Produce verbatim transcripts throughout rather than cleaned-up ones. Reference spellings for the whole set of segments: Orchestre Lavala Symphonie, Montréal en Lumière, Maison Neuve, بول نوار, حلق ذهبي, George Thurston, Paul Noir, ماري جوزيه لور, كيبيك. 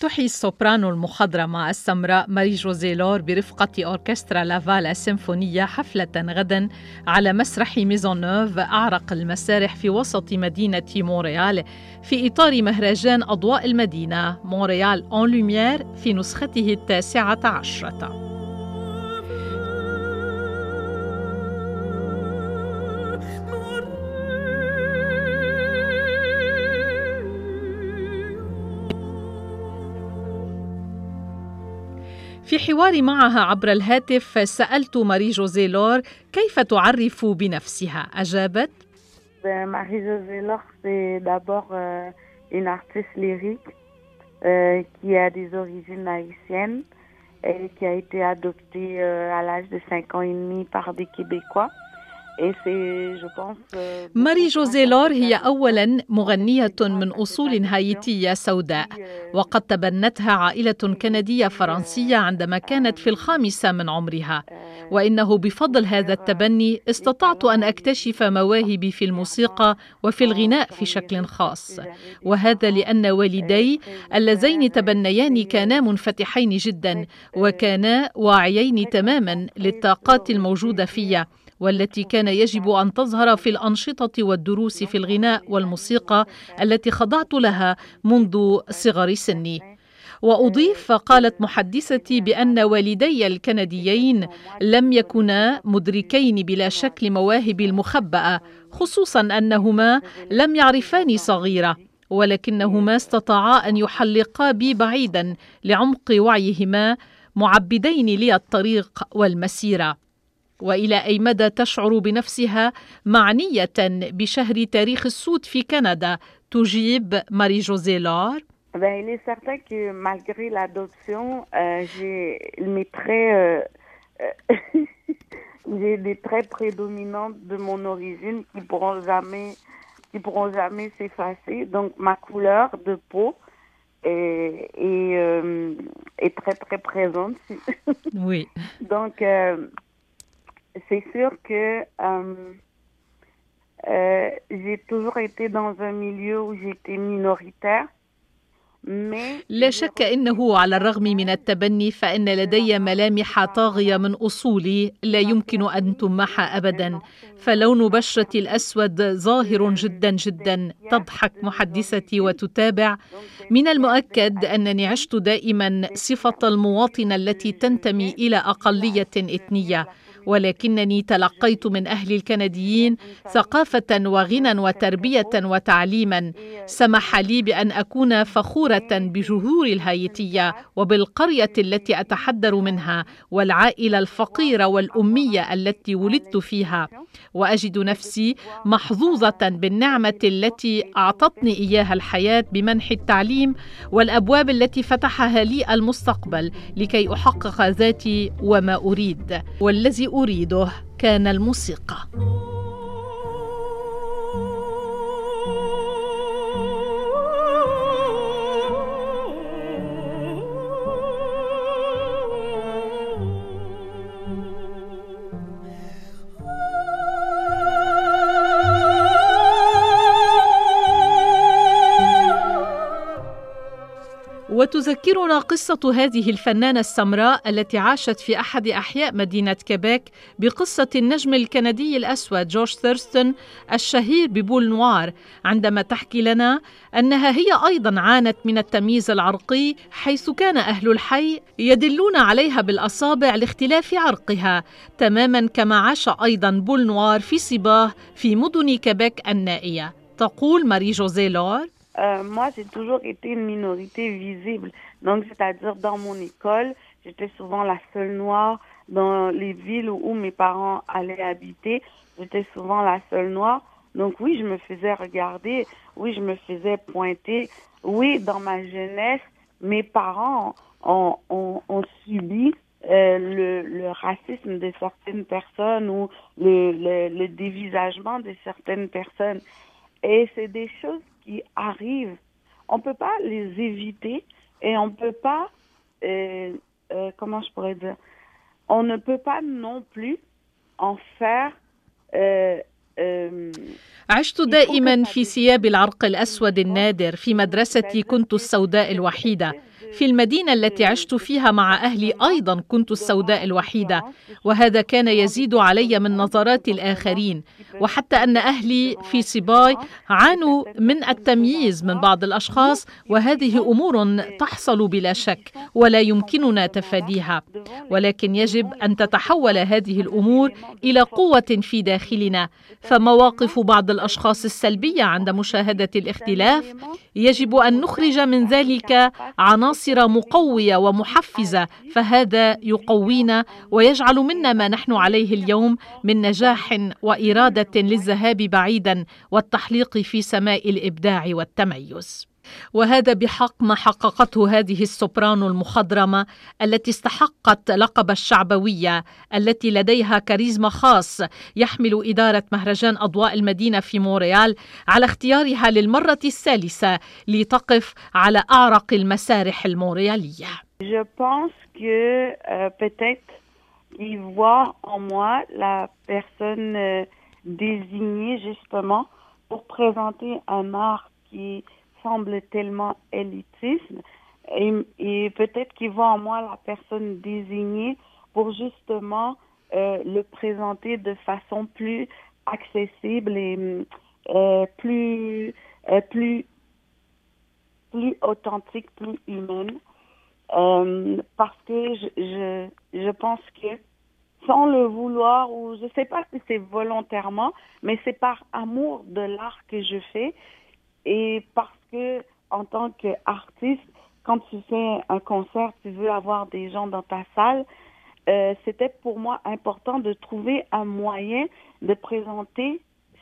تحيي السوبرانو المخضرمة السمراء ماري جوزيه لور برفقة أوركسترا لافالا سيمفونية حفلة غدا على مسرح ميزون نوف أعرق المسارح في وسط مدينة مونريال في إطار مهرجان أضواء المدينة مونريال أون لوميير في نسخته التاسعة عشرة. في حواري معها عبر الهاتف سألت ماري جوزيه لور كيف تعرف بنفسها؟ أجابت: ماري جوزيه لور c'est d'abord une artiste lyrique qui a des origines haïtiennes et qui a été adoptée à l'âge de cinq ans et demi par des Québécois. ماري جوزيه لور هي أولاً مغنية من أصول هايتية سوداء، وقد تبنتها عائلة كندية فرنسية عندما كانت في الخامسة من عمرها، وإنه بفضل هذا التبني استطعت أن أكتشف مواهبي في الموسيقى وفي الغناء في شكل خاص، وهذا لأن والدي اللذين تبنيان كانا منفتحين جداً، وكانا واعيين تماماً للطاقات الموجودة فيا والتي كان يجب أن تظهر في الأنشطة والدروس في الغناء والموسيقى التي خضعت لها منذ صغر سني. وأضيف، قالت محدثتي، بأن والدي الكنديين لم يكونا مدركين بلا شك مواهبي المخبأة، خصوصا أنهما لم يعرفاني صغيرة، ولكنهما استطاعا أن يحلقا بي بعيدا لعمق وعيهما، معبدين لي الطريق والمسيرة. وإلى أي مدى تشعر بنفسها معنية بشهر تاريخ السود في كندا؟ تجيب ماري جوزيه لور: Et, et, euh, est très très présente. Oui. Donc euh, c'est sûr que euh, euh, j'ai toujours été dans un milieu où j'étais minoritaire. لا شك أنه على الرغم من التبني فإن لدي ملامح طاغية من أصولي لا يمكن أن تماح أبدا، فلون بشرتي الأسود ظاهر جدا جدا. تضحك محدثتي وتتابع: من المؤكد أنني عشت دائما صفة المواطنة التي تنتمي إلى أقلية إثنية، ولكنني تلقيت من أهل الكنديين ثقافة وغنى وتربية وتعليما سمح لي بأن أكون فخورة بجذور الهايتية وبالقرية التي أتحدر منها والعائلة الفقيرة والأمية التي ولدت فيها، وأجد نفسي محظوظة بالنعمة التي أعطتني إياها الحياة بمنح التعليم والأبواب التي فتحها لي المستقبل لكي أحقق ذاتي وما أريد، والذي أريده كان الموسيقى. وتذكرنا قصة هذه الفنانة السمراء التي عاشت في أحد أحياء مدينة كيبيك بقصة النجم الكندي الأسود جورج ثيرستون الشهير ببول نوار، عندما تحكي لنا أنها هي أيضا عانت من التمييز العرقي، حيث كان أهل الحي يدلون عليها بالأصابع لاختلاف عرقها، تماما كما عاش أيضا بول نوار في صباه في مدن كيبيك النائية. تقول ماري جوزيه لور: Euh, moi, j'ai toujours été une minorité visible. Donc, c'est-à-dire dans mon école, j'étais souvent la seule noire. Dans les villes où mes parents allaient habiter, j'étais souvent la seule noire. Donc oui, je me faisais regarder, oui, je me faisais pointer. Oui, dans ma jeunesse, mes parents ont, ont, ont subi euh, le, le racisme de certaines personnes ou le, le, le dévisagement de certaines personnes. Et c'est des choses qui arrivent. On peut pas les éviter et on peut pas, euh, euh, comment je pourrais dire, on ne peut pas non plus en faire. Euh, عشت دائما في ثياب العرق الأسود النادر، في مدرستي كنت السوداء الوحيدة، في المدينة التي عشت فيها مع أهلي أيضا كنت السوداء الوحيدة، وهذا كان يزيد علي من نظرات الآخرين، وحتى أن أهلي في سيباي عانوا من التمييز من بعض الأشخاص، وهذه أمور تحصل بلا شك ولا يمكننا تفاديها، ولكن يجب أن تتحول هذه الأمور إلى قوة في داخلنا. فمواقف بعض الأشخاص السلبية عند مشاهدة الاختلاف يجب أن نخرج من ذلك عناصر مقوية ومحفزة، فهذا يقوينا ويجعل منا ما نحن عليه اليوم من نجاح وإرادة للذهاب بعيدا والتحليق في سماء الإبداع والتميز. وهذا بحق ما حققته هذه السوبرانو المخضرمة التي استحقت لقب الشعبوية، التي لديها كاريزما خاص يحمل إدارة مهرجان أضواء المدينة في مونريال على اختيارها للمرة الثالثة لتقف على أعرق المسارح المونريالية. semble tellement élitiste et, et peut-être qu'il voit en moi la personne désignée pour justement euh, le présenter de façon plus accessible et euh, plus euh, plus plus authentique, plus humaine euh, parce que je, je je pense que sans le vouloir ou je sais pas si c'est volontairement mais c'est par amour de l'art que je fais et parce que en tant qu'artiste, quand tu fais un concert, tu veux avoir des gens dans ta salle. Euh, c'était pour moi important de trouver un moyen de présenter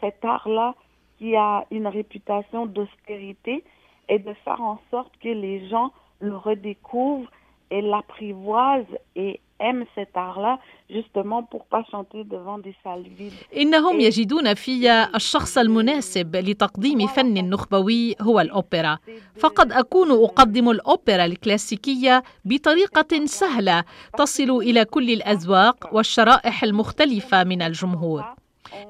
cet art-là qui a une réputation d'austérité et de faire en sorte que les gens le redécouvrent et l'apprivoisent et إنهم يجدون في الشخص المناسب لتقديم فن نخبوي هو الأوبرا. فقد أكون أقدم الأوبرا الكلاسيكية بطريقة سهلة تصل إلى كل الأذواق والشرائح المختلفة من الجمهور.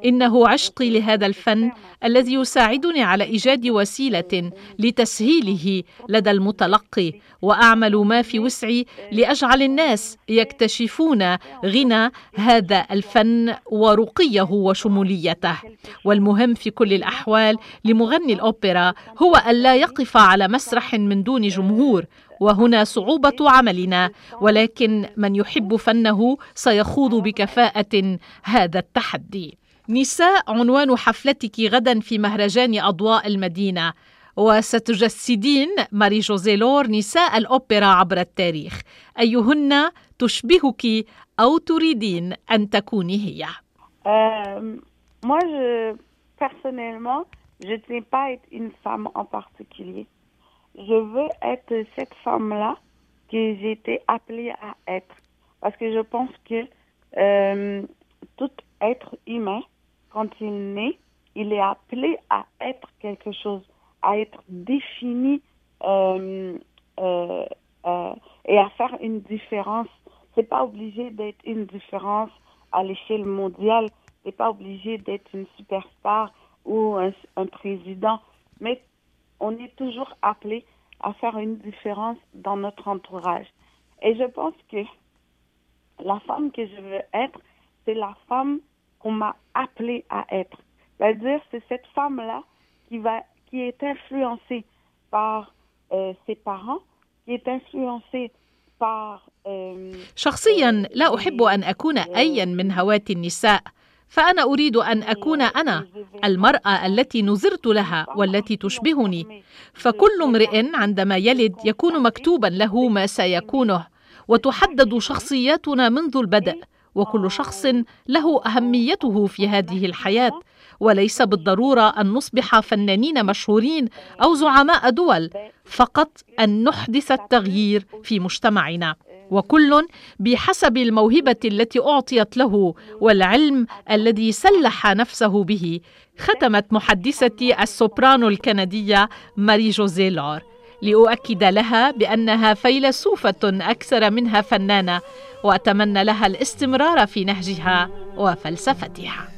إنه عشقي لهذا الفن الذي يساعدني على إيجاد وسيلة لتسهيله لدى المتلقي، وأعمل ما في وسعي لأجعل الناس يكتشفون غنى هذا الفن ورقيه وشموليته. والمهم في كل الأحوال لمغني الأوبرا هو ألا يقف على مسرح من دون جمهور، وهنا صعوبة عملنا، ولكن من يحب فنه سيخوض بكفاءة هذا التحدي. نساء عنوان حفلتك غدا في مهرجان أضواء المدينة، وستجسدين ماري جوزيه لور نساء الأوبرا عبر التاريخ، أيهن تشبهك أو تريدين أن تكوني هي؟ Moi, je, personnellement, je ne tiens pas à être une femme en particulier. Je veux être cette femme-là que j'ai été appelée à être. Parce que je pense que euh, tout être humain, quand il naît, il est appelé à être quelque chose, à être défini euh, euh, euh, et à faire une différence. C'est pas obligé d'être une différence à l'échelle mondiale. C'est pas obligé d'être une superstar ou un, un président. Mais on est toujours appelé à faire une différence dans notre entourage. Et je pense que la femme que je veux être, c'est la femme qu'on m'a appelée à être. C'est-à-dire, c'est cette femme-là qui va, qui est influencée par euh, ses parents, qui est influencée par... Euh, شخصيا لا أحب أن أكون أيا من هواة النساء. فأنا أريد أن أكون أنا المرأة التي نظرت لها والتي تشبهني. فكل امرئ عندما يلد يكون مكتوبا له ما سيكونه، وتحدد شخصياتنا منذ البدء، وكل شخص له أهميته في هذه الحياة، وليس بالضرورة أن نصبح فنانين مشهورين أو زعماء دول، فقط أن نحدث التغيير في مجتمعنا، وكل بحسب الموهبة التي أعطيت له والعلم الذي سلح نفسه به. ختمت محدثتي السوبرانو الكندية ماري جوزيه لور، لأؤكد لها بأنها فيلسوفة أكثر منها فنانة، وأتمنى لها الاستمرار في نهجها وفلسفتها.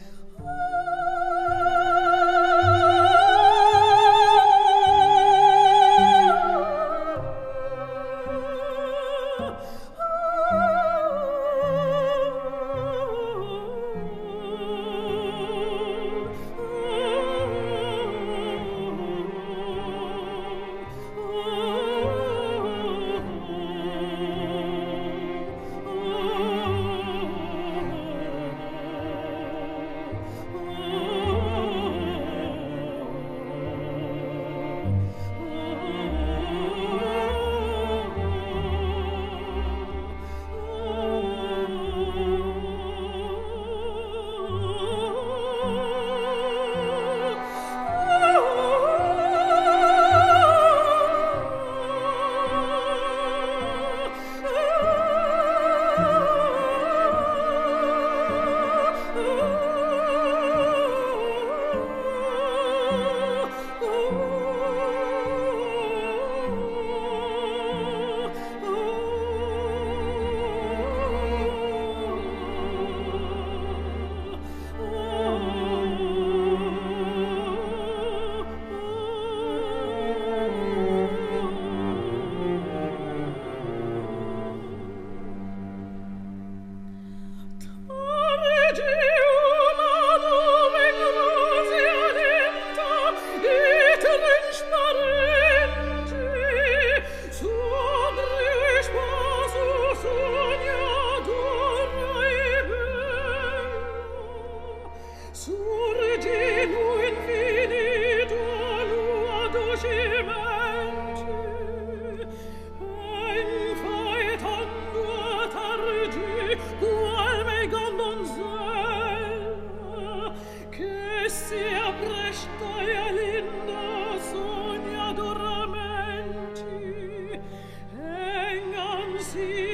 see.